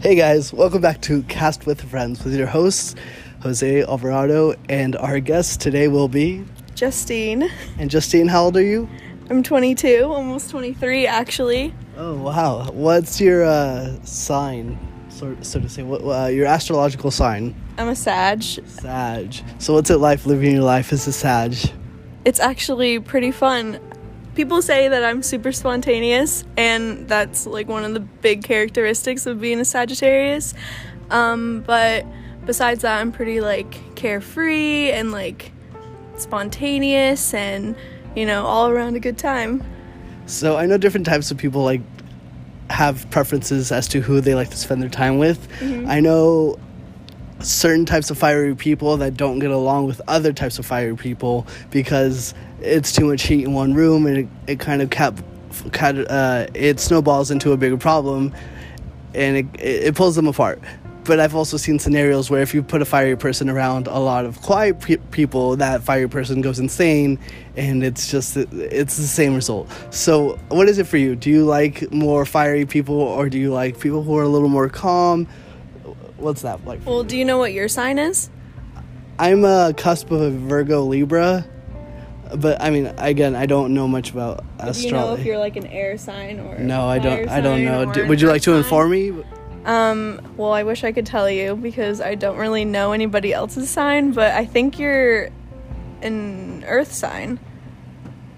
Hey guys, welcome back to Cast with Friends with your hosts, Jose Alvarado, and our guests today will be... Justine. And Justine, how old are you? I'm 22, almost 23 actually. Oh wow, what's your sign, so to say, your astrological sign? I'm a Sag. Sag. So what's it like living your life as a Sag? It's actually pretty fun. People say that I'm super spontaneous, and that's like one of the big characteristics of being a Sagittarius. But besides that, I'm pretty like carefree and like spontaneous and, you know, all around a good time. So I know different types of people like have preferences as to who they like to spend their time with. Mm-hmm. I know certain types of fiery people that don't get along with other types of fiery people because it's too much heat in one room, and it kind of it snowballs into a bigger problem, and it pulls them apart. But I've also seen scenarios where if you put a fiery person around a lot of quiet people, that fiery person goes insane, and it's the same result. So what is it for you? Do you like more fiery people, or do you like people who are a little more calm? What's that like? Well, do you know what your sign is? I'm a cusp of a Virgo Libra, but I mean, again, I don't know much about astrology. Do you know if you're like an air sign or no? I don't know. Would you like to inform me? Well, I wish I could tell you because I don't really know anybody else's sign, but I think you're an earth sign.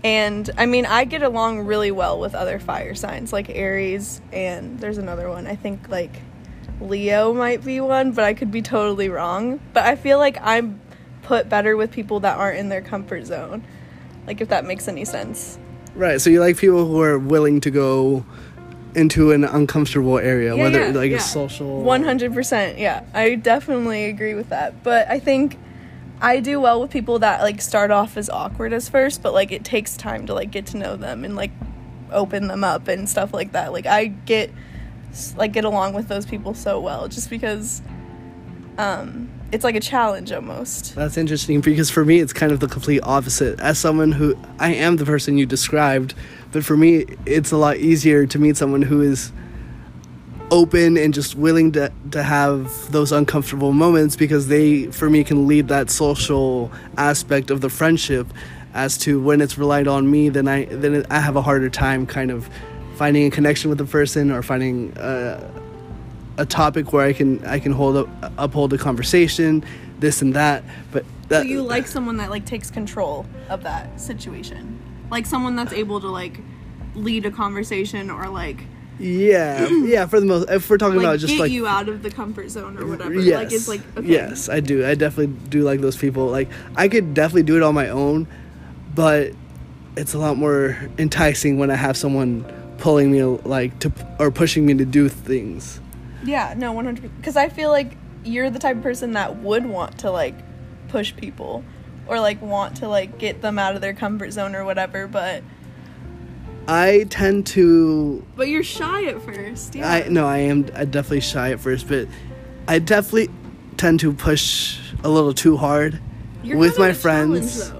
And I mean, I get along really well with other fire signs like Aries, and there's another one. I think like Leo might be one, but I could be totally wrong. But I feel like I'm put better with people that aren't in their comfort zone, like if that makes any sense. Right, so you like people who are willing to go into an uncomfortable area, a social... 100%, yeah. I definitely agree with that. But I think I do well with people that like start off as awkward as first, but like it takes time to like get to know them and like open them up and stuff like that. Like I get along with those people so well just because it's like a challenge almost. That's interesting because for me it's kind of the complete opposite. As someone who I am the person you described, but for me it's a lot easier to meet someone who is open and just willing to have those uncomfortable moments because they, for me, can lead that social aspect of the friendship. As to when it's relied on me, then I have a harder time kind of finding a connection with a person or finding a topic where I can uphold a conversation, this and that. But that, so you like someone that like takes control of that situation, like someone that's able to like lead a conversation or like yeah for the most. If we're talking like, about just get like you out of the comfort zone or whatever, yes, like it's like okay. Yes, I definitely do like those people. Like I could definitely do it on my own, but it's a lot more enticing when I have someone pulling me like to or pushing me to do things. Yeah, no, 100%. Because I feel like you're the type of person that would want to like push people or like want to like get them out of their comfort zone or whatever, but I tend to... But you're shy at first. Yeah. I definitely shy at first, but I definitely tend to push a little too hard with my friends.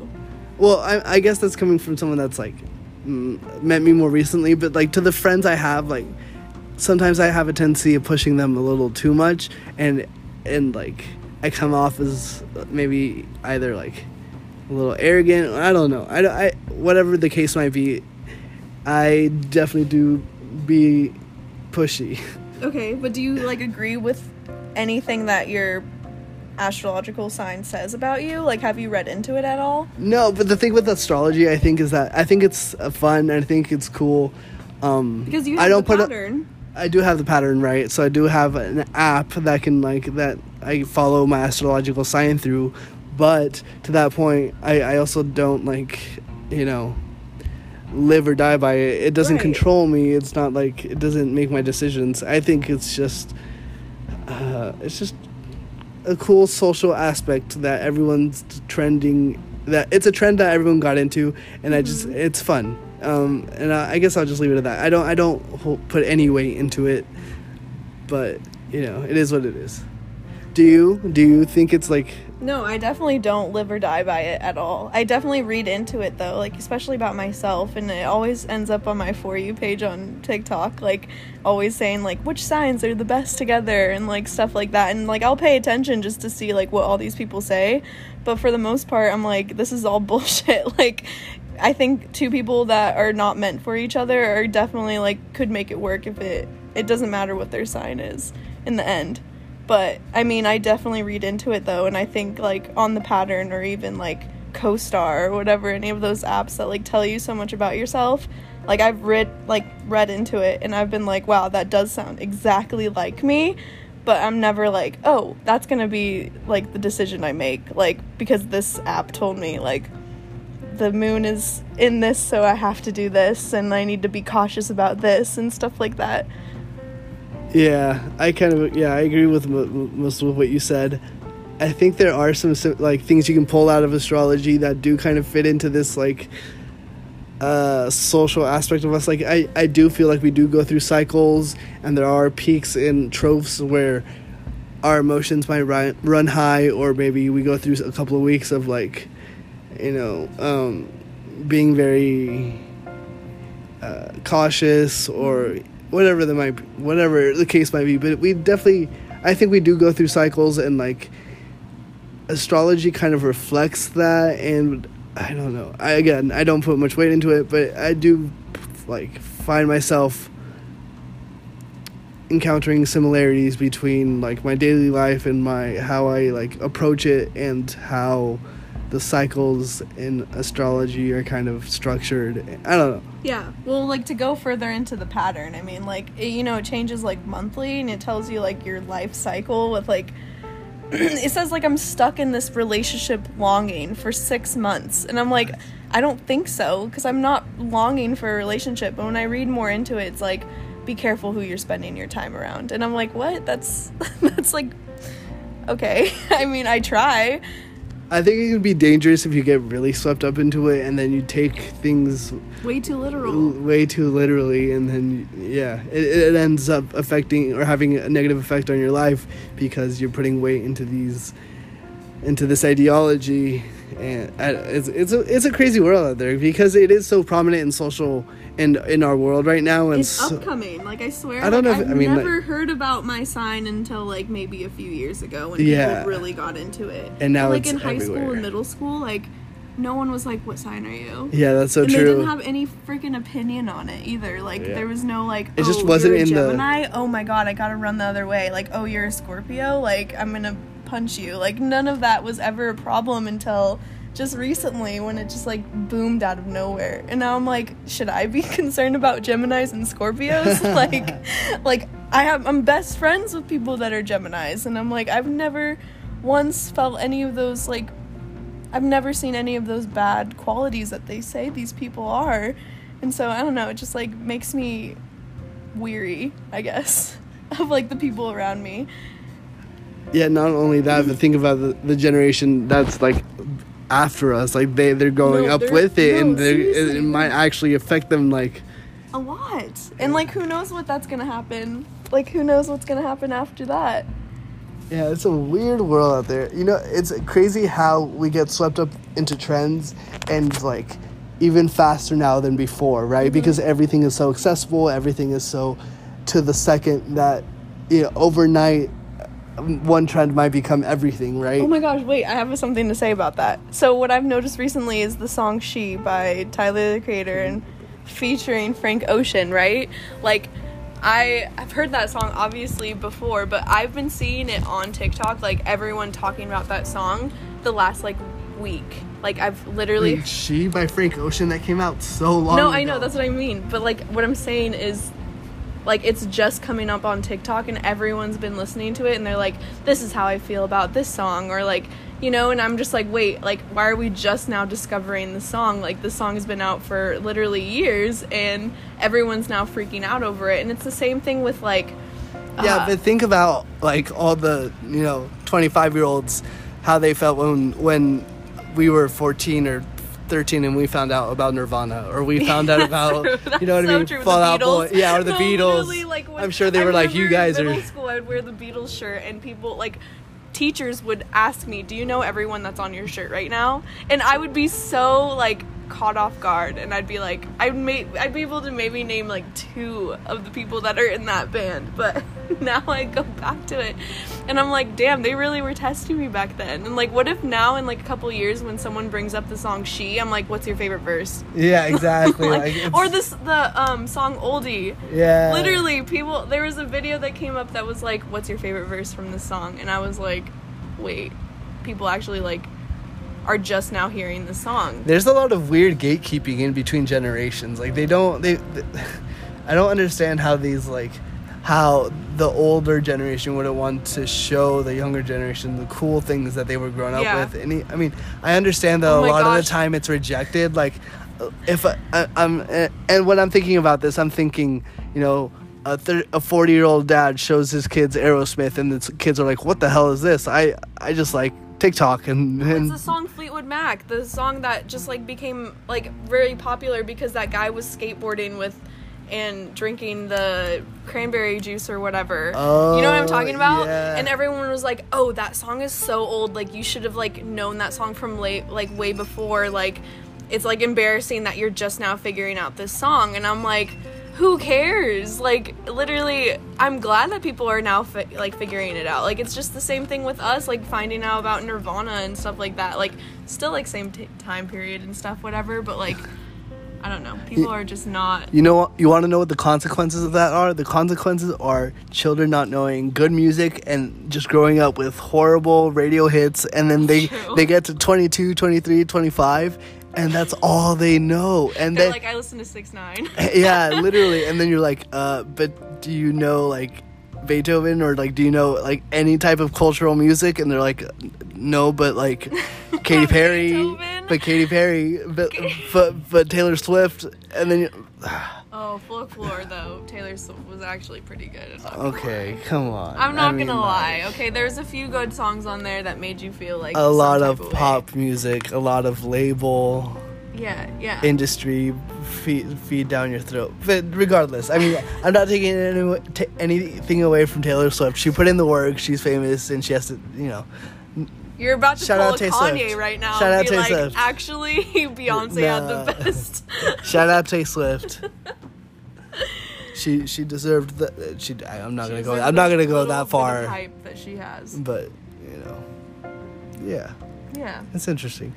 Well, I guess that's coming from someone that's like met me more recently, but like to the friends I have, like sometimes I have a tendency of pushing them a little too much, and like I come off as maybe either like a little arrogant, I don't know, I whatever the case might be, I definitely do be pushy. Okay, but do you like agree with anything that you're astrological sign says about you? Like, have you read into it at all? No, but the thing with astrology, I think, is that I think it's fun and I think it's cool. Because you have pattern. I do have the pattern, right? So I do have an app that can like that I follow my astrological sign through. But to that point, I also don't like, you know, live or die by it. It doesn't control me. It's not like it doesn't make my decisions. I think it's just a cool social aspect that everyone's trending, that it's a trend that everyone got into, and it's fun, and I guess I'll just leave it at that. I don't put any weight into it, but you know, it is what it is. Do you think it's like... No, I definitely don't live or die by it at all. I definitely read into it, though, like, especially about myself, and it always ends up on my For You page on TikTok, like, always saying, like, which signs are the best together, and, like, stuff like that, and, like, I'll pay attention just to see, like, what all these people say, but for the most part, I'm like, this is all bullshit, like... I think two people that are not meant for each other are definitely, like, could make it work if it doesn't matter what their sign is in the end. But, I mean, I definitely read into it, though, and I think, like, On the Pattern or even, like, CoStar or whatever, any of those apps that, like, tell you so much about yourself, like, I've read into it, and I've been like, wow, that does sound exactly like me, but I'm never like, oh, that's gonna be, like, the decision I make, like, because this app told me, like, the moon is in this, so I have to do this, and I need to be cautious about this, and stuff like that. Yeah, I agree with most of what you said. I think there are some, like, things you can pull out of astrology that do kind of fit into this, like, social aspect of us. Like, I do feel like we do go through cycles, and there are peaks and troughs where our emotions might run high, or maybe we go through a couple of weeks of, like, you know, being very cautious or whatever the case might be. But I think we do go through cycles, and, like, astrology kind of reflects that. And I don't know. I don't put much weight into it, but I do, like, find myself encountering similarities between, like, my daily life and how I, like, approach it, and how the cycles in astrology are kind of structured. I don't know. Yeah. Well, like, to go further into the pattern, I mean, like, it, you know, it changes, like, monthly, and it tells you, like, your life cycle with, like, it says, like, I'm stuck in this relationship longing for 6 months. And I'm like, I don't think so, because I'm not longing for a relationship. But when I read more into it, it's like, be careful who you're spending your time around. And I'm like, what? That's like, okay. I mean, I try. I think it can be dangerous if you get really swept up into it, and then you take things way too literally, and then, yeah, it ends up affecting or having a negative effect on your life, because you're putting weight into this ideology, and it's a crazy world out there, because it is so prominent in social and in our world right now. And it's so upcoming. Like, I swear, I don't know. I've never heard about my sign until, like, maybe a few years ago when people really got into it. And now, like, it's in everywhere. High school and middle school, like, no one was like, "What sign are you?" Yeah, that's so true. And they didn't have any freaking opinion on it either. Like, there was no, like, it just wasn't in Gemini. Oh my god, I gotta run the other way. Like, oh, you're a Scorpio. Like, I'm gonna punch you. Like, none of that was ever a problem until just recently, when it just, like, boomed out of nowhere. And now I'm like, should I be concerned about Geminis and Scorpios? like I'm best friends with people that are Geminis, and I'm like, I've never once felt any of those, like, I've never seen any of those bad qualities that they say these people are. And so, I don't know, it just, like, makes me weary, I guess, of, like, the people around me. Yeah, not only that, but think about the generation that's, like, after us. Like, they're going up with it, and it might actually affect them, like, a lot. And, like, who knows what that's gonna happen? Like, who knows what's gonna happen after that? Yeah, it's a weird world out there. You know, it's crazy how we get swept up into trends, and, like, even faster now than before, right? Mm-hmm. Because everything is so accessible, everything is so to the second that, you know, overnight one trend might become everything, right? Oh my gosh, wait, I have something to say about that. So what I've noticed recently is the song She by Tyler the Creator and featuring Frank Ocean, right? Like, I've heard that song obviously before, but I've been seeing it on TikTok, like, everyone talking about that song the last, like, week. Like, I've literally... Wait, She by Frank Ocean? That came out so long ago. No, I know, that's what I mean. But, like, what I'm saying is, like, it's just coming up on TikTok, and everyone's been listening to it, and they're like, this is how I feel about this song, or, like, you know, and I'm just like, wait, like, why are we just now discovering the song? Like, this song has been out for literally years, and everyone's now freaking out over it. And it's the same thing with, like... yeah, but think about, like, all the, you know, 25-year-olds, how they felt when we were 14 or 13 and we found out about Nirvana, or we found out about you know what I mean, Fall Out Boy, yeah, or the Beatles. Like, I'm sure they were like, you guys are... In middle school, I would wear the Beatles shirt, and people, like, teachers would ask me, do you know everyone that's on your shirt right now? And I would be so, like, caught off guard, and I'd be like, I'd be able to maybe name, like, two of the people that are in that band, but now I go back to it, and I'm like, damn, they really were testing me back then. And, like, what if now in, like, a couple years when someone brings up the song She, I'm like, what's your favorite verse? Yeah, exactly. Like or the song Oldie. Yeah. Literally, people, there was a video that came up that was like, what's your favorite verse from this song? And I was like, wait, people actually, like, are just now hearing the song. There's a lot of weird gatekeeping in between generations. Like, I don't understand how these, like, how the older generation wouldn't want to show the younger generation the cool things that they were growing up with. And I mean, I understand that of the time it's rejected. Like, if I'm, and when I'm thinking about this, I'm thinking, you know, a 40-year-old dad shows his kids Aerosmith, and the kids are like, "What the hell is this?" I just like TikTok and it's the song Fleetwood Mac, the song that just, like, became, like, very popular because that guy was skateboarding with and drinking the cranberry juice or whatever. Oh, you know what I'm talking about? Yeah. And everyone was like, oh, that song is so old, like, you should have, like, known that song from late, like, way before, like, it's, like, embarrassing that you're just now figuring out this song. And I'm like, who cares? Like, literally, I'm glad that people are now figuring it out. Like, it's just the same thing with us, like, finding out about Nirvana and stuff like that. Like, still, like, same time period and stuff, whatever, but, like, I don't know. People are just not... You know what? You want to know what the consequences of that are? The consequences are children not knowing good music and just growing up with horrible radio hits. And then they get to 22, 23, 25, and that's all they know. And they're like, I listen to 6ix9ine. Yeah, literally. And then you're like, but do you know, like, Beethoven, or, like, do you know, like, any type of cultural music? And they're like, no, but, like, Katy Perry. But Taylor Swift. And then folklore, though, Taylor Swift was actually pretty good at folklore. Come on, I'm not gonna lie. Okay, there's a few good songs on there that made you feel like a lot of pop music, a lot of label industry feed down your throat. But regardless, I mean, I'm not taking anything away from Taylor Swift. She put in the work, she's famous, and she has to, you know. You're about to pull a Kanye right now. Shout out Tay Swift. Actually, Beyonce had the best. Shout out Tay Swift. She deserved that. I'm not gonna go that far. The hype that she has. But you know, yeah, it's interesting.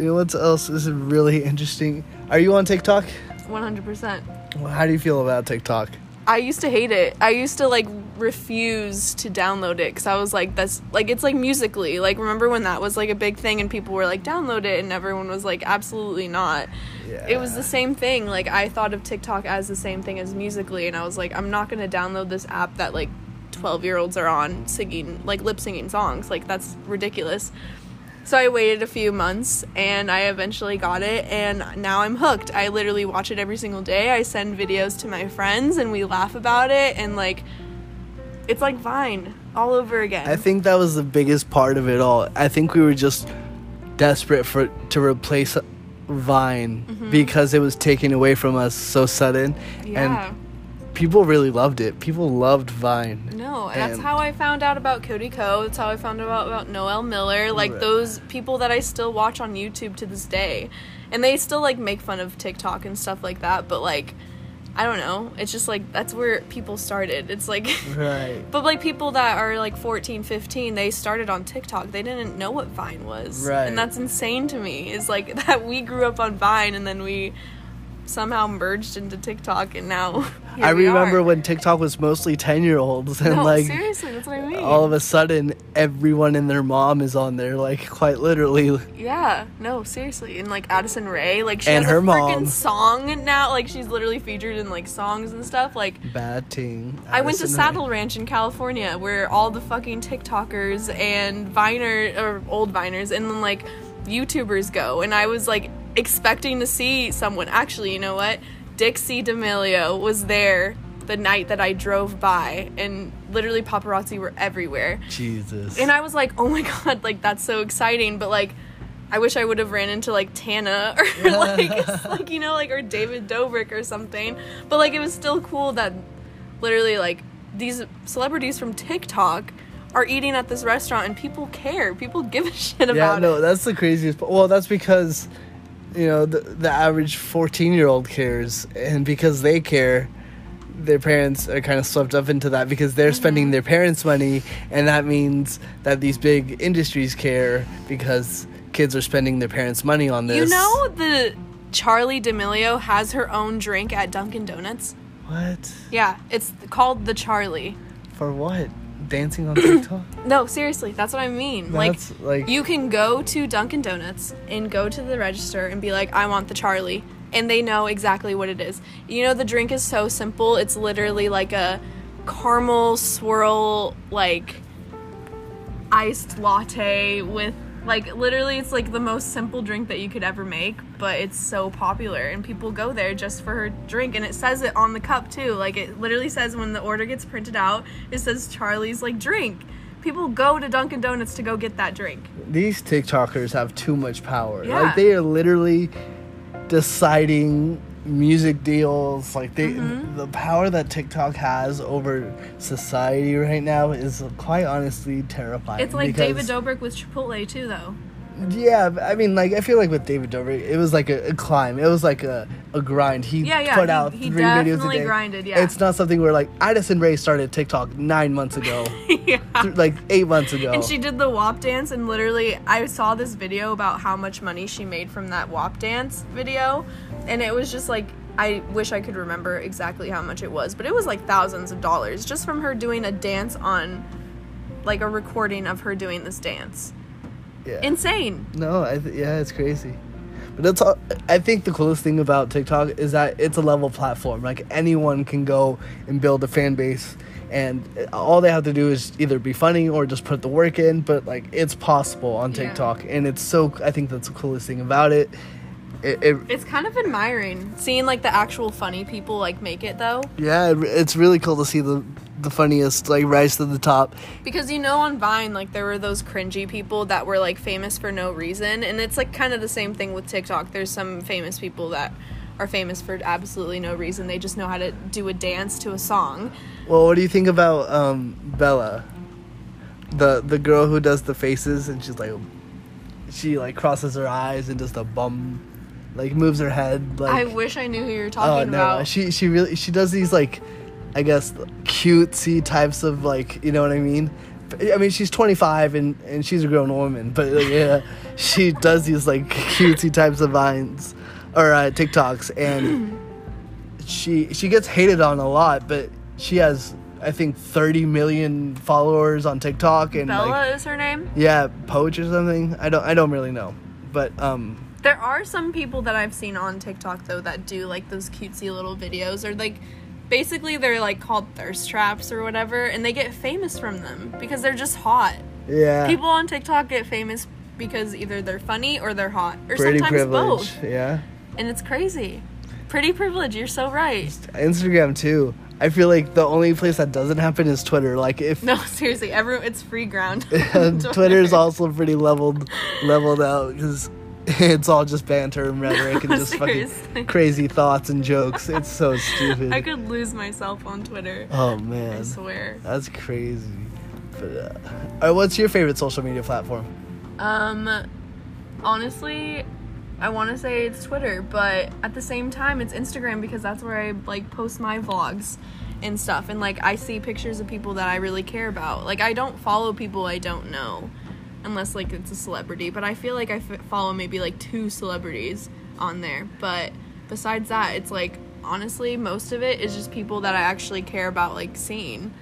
You know what else is really interesting? Are you on TikTok? 100%. Well, how do you feel about TikTok? I used to hate it. I used to, like, refuse to download it because I was like, that's, like, it's like Musical.ly. Like, remember when that was, like, a big thing and people were like, download it, and everyone was like, absolutely not. Yeah. It was the same thing. Like, I thought of TikTok as the same thing as Musical.ly, and I was like, I'm not going to download this app that, like, 12-year-olds are on singing, like, lip-singing songs. Like, that's ridiculous. So I waited a few months, and I eventually got it, and now I'm hooked. I literally watch it every single day. I send videos to my friends, and we laugh about it, and, like, it's like Vine all over again. I think that was the biggest part of it all. I think we were just desperate to replace Vine because it was taken away from us so sudden. Yeah. And people really loved it. People loved Vine. No, and that's how I found out about Cody Ko. That's how I found out about Noel Miller. Like, those people that I still watch on YouTube to this day. And they still, like, make fun of TikTok and stuff like that. But, like, I don't know. It's just, like, that's where people started. It's, like... Right. But, like, people that are, like, 14, 15, they started on TikTok. They didn't know what Vine was. Right. And that's insane to me. It's, like, that we grew up on Vine, and then we... somehow merged into TikTok, and now I remember when TikTok was mostly 10-year-olds, and like, seriously, that's what I mean. All of a sudden, everyone and their mom is on there, like, quite literally. Yeah, no, seriously, and like Addison Rae, like, she and has her a freaking song now. Like, she's literally featured in, like, songs and stuff. Like, batting. I went to Saddle Ranch in California, where all the fucking TikTokers and Viners or old Viners, and then, like, YouTubers go, and I was like, expecting to see someone. Actually, you know what? Dixie D'Amelio was there the night that I drove by, and literally paparazzi were everywhere. Jesus. And I was like, oh my god, like, that's so exciting, but, like, I wish I would have ran into, like, Tana or like, you know, like, or David Dobrik or something. But, like, it was still cool that literally, like, these celebrities from TikTok are eating at this restaurant, and people care. People give a shit about it. Yeah, no, that's the craziest. Well, that's because, you know, the average 14-year-old cares, and because they care, their parents are kind of swept up into that because they're spending their parents' money, and that means that these big industries care because kids are spending their parents' money on this. You know, the Charlie D'Amelio has her own drink at Dunkin Donuts. What? Yeah, it's called the Charlie. For what? Dancing on TikTok? No, seriously, that's what I mean. Like, you can go to Dunkin Donuts and go to the register and be like, I want the Charlie. And they know exactly what it is. You know, the drink is so simple. It's literally like a caramel swirl, like, iced latte with, like, literally it's like the most simple drink that you could ever make. But it's so popular. And people go there just for her drink. And it says it on the cup, too. Like, it literally says when the order gets printed out, it says Charlie's, like, drink. People go to Dunkin' Donuts to go get that drink. These TikTokers have too much power. Yeah. Like, they are literally deciding music deals. Like, they the power that TikTok has over society right now is quite honestly terrifying. It's like David Dobrik with Chipotle too, though. Yeah, I mean, like, I feel like with David Dobrik, it was like a climb. It was like a grind. He put out 3 videos a day. Grinded, yeah. It's not something where, like, Addison Rae started TikTok 9 months ago. Yeah. 8 months ago. And she did the WAP dance, and literally, I saw this video about how much money she made from that WAP dance video, and it was just like, I wish I could remember exactly how much it was, but it was like thousands of dollars just from her doing a dance on, like, a recording of her doing this dance. Yeah. Insane. No, yeah, it's crazy. But that's all. I think the coolest thing about TikTok is that it's a level platform. Like, anyone can go and build a fan base, and all they have to do is either be funny or just put the work in. But, like, it's possible on TikTok, and it's so. I think that's the coolest thing about it. It's kind of admiring seeing, like, the actual funny people, like, make it though. Yeah, it's really cool to see the funniest, like, rise to the top. Because, you know, on Vine, like, there were those cringy people that were, like, famous for no reason, and it's, like, kind of the same thing with TikTok. There's some famous people that are famous for absolutely no reason. They just know how to do a dance to a song. Well, what do you think about Bella, the girl who does the faces, and she's like, she, like, crosses her eyes and does the bum, like, moves her head. Like, I wish I knew who you were talking about. No, she really does these, like, I guess, cutesy types of, like, you know what I mean? I mean, she's 25 and she's a grown woman, but, like, yeah, she does these, like, cutesy types of Vines or TikToks, and she gets hated on a lot, but she has, I think, 30 million followers on TikTok. And Bella, like, is her name? Yeah, Poach or something. I don't really know, but there are some people that I've seen on TikTok though that do, like, those cutesy little videos, or, like, basically, they're, like, called thirst traps or whatever, and they get famous from them because they're just hot. Yeah. People on TikTok get famous because either they're funny or they're hot, or pretty sometimes privilege. Both. Yeah. And it's crazy. Pretty privilege, you're so right. Instagram, too. I feel like the only place that doesn't happen is Twitter. Like, if no, seriously, everyone, it's free ground. Twitter's also pretty leveled out because it's all just banter and rhetoric and just fucking crazy thoughts and jokes. It's so stupid. I could lose myself on Twitter. Oh, man. I swear. That's crazy. But, what's your favorite social media platform? Honestly, I want to say it's Twitter, but at the same time, it's Instagram because that's where I, like, post my vlogs and stuff. And, like, I see pictures of people that I really care about. Like, I don't follow people I don't know. Unless, like, it's a celebrity. But I feel like I follow maybe, like, 2 celebrities on there. But besides that, it's, like, honestly, most of it is just people that I actually care about, like, seeing.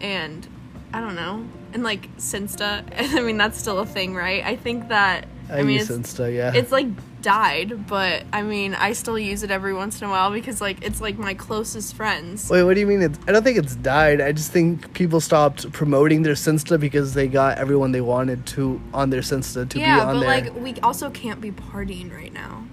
And I don't know. And, like, Sinsta. I mean, that's still a thing, right? I think that, I mean, use Sinsta, yeah. It's, like, died. But, I mean, I still use it every once in a while because, like, it's, like, my closest friends. Wait, what do you mean? I don't think it's died. I just think people stopped promoting their Sinsta because they got everyone they wanted to on their Sinsta to be on there. Yeah, but, like, we also can't be partying right now.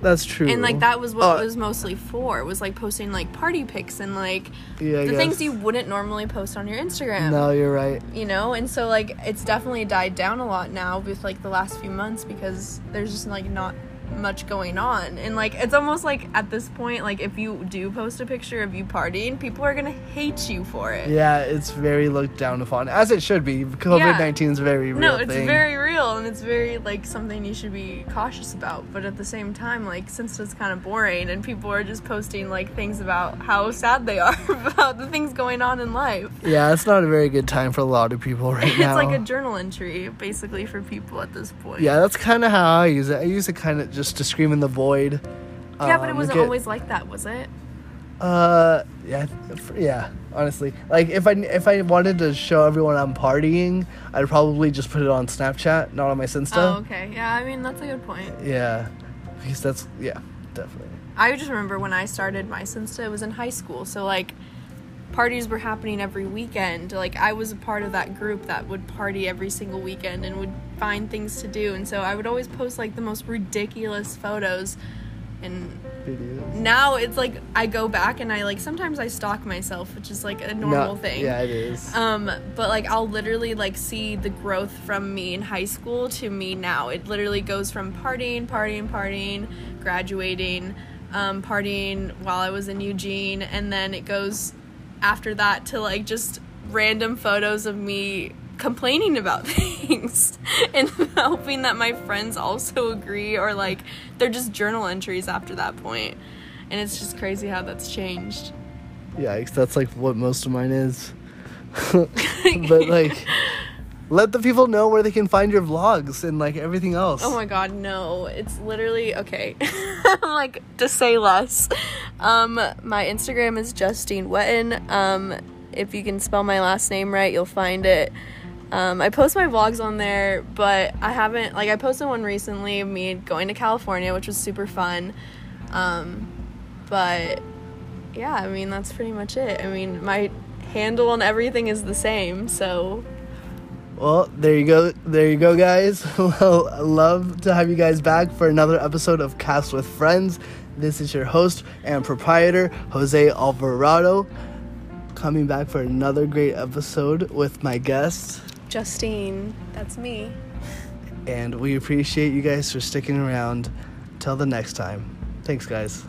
That's true. And, like, that was what it was mostly for, was, like, posting, like, party pics and, like, things you wouldn't normally post on your Instagram. No, you're right. You know? And so, like, it's definitely died down a lot now with, like, the last few months because there's just, like, not much going on. And, like, it's almost like at this point, like, if you do post a picture of you partying, people are going to hate you for it. Yeah, it's very looked down upon, as it should be. COVID-19 is a very real thing. No, it's very real, and it's very, like, something you should be cautious about. But at the same time, like, since it's kind of boring and people are just posting, like, things about how sad they are about the things going on in life. Yeah, it's not a very good time for a lot of people right now. It's like a journal entry, basically, for people at this point. Yeah, that's kind of how I use it. I use it kind of just to scream in the void. Yeah, but it wasn't always like that, was it? Yeah, honestly. Like, if I wanted to show everyone I'm partying, I'd probably just put it on Snapchat, not on my Insta. Oh, okay. Yeah, I mean, that's a good point. Yeah, because that's, yeah, definitely. I just remember when I started my Insta, it was in high school, so, like, parties were happening every weekend. Like, I was a part of that group that would party every single weekend and would find things to do, and so I would always post, like, the most ridiculous photos and videos. Now it's like I go back and I, like, sometimes I stalk myself, which is, like, a normal thing. Yeah, it is. But, like, I'll literally, like, see the growth from me in high school to me now. It literally goes from partying, graduating, partying while I was in Eugene, and then it goes after that to, like, just random photos of me complaining about things and hoping that my friends also agree, or, like, they're just journal entries after that point. And it's just crazy how that's changed. Yeah, that's, like, what most of mine is. But, like, let the people know where they can find your vlogs and, like, everything else. Oh my god, no. It's literally, okay. Like, to say less. My Instagram is Justine Wetten. If you can spell my last name right, you'll find it. I post my vlogs on there, but I haven't, like, I posted one recently of me going to California, which was super fun. But yeah, I mean, that's pretty much it. I mean, my handle and everything is the same, so. Well, there you go, guys. Well, I love to have you guys back for another episode of Cast with Friends. This is your host and proprietor, Jose Alvarado, coming back for another great episode with my guest, Justine. That's me. And we appreciate you guys for sticking around. Till the next time. Thanks, guys.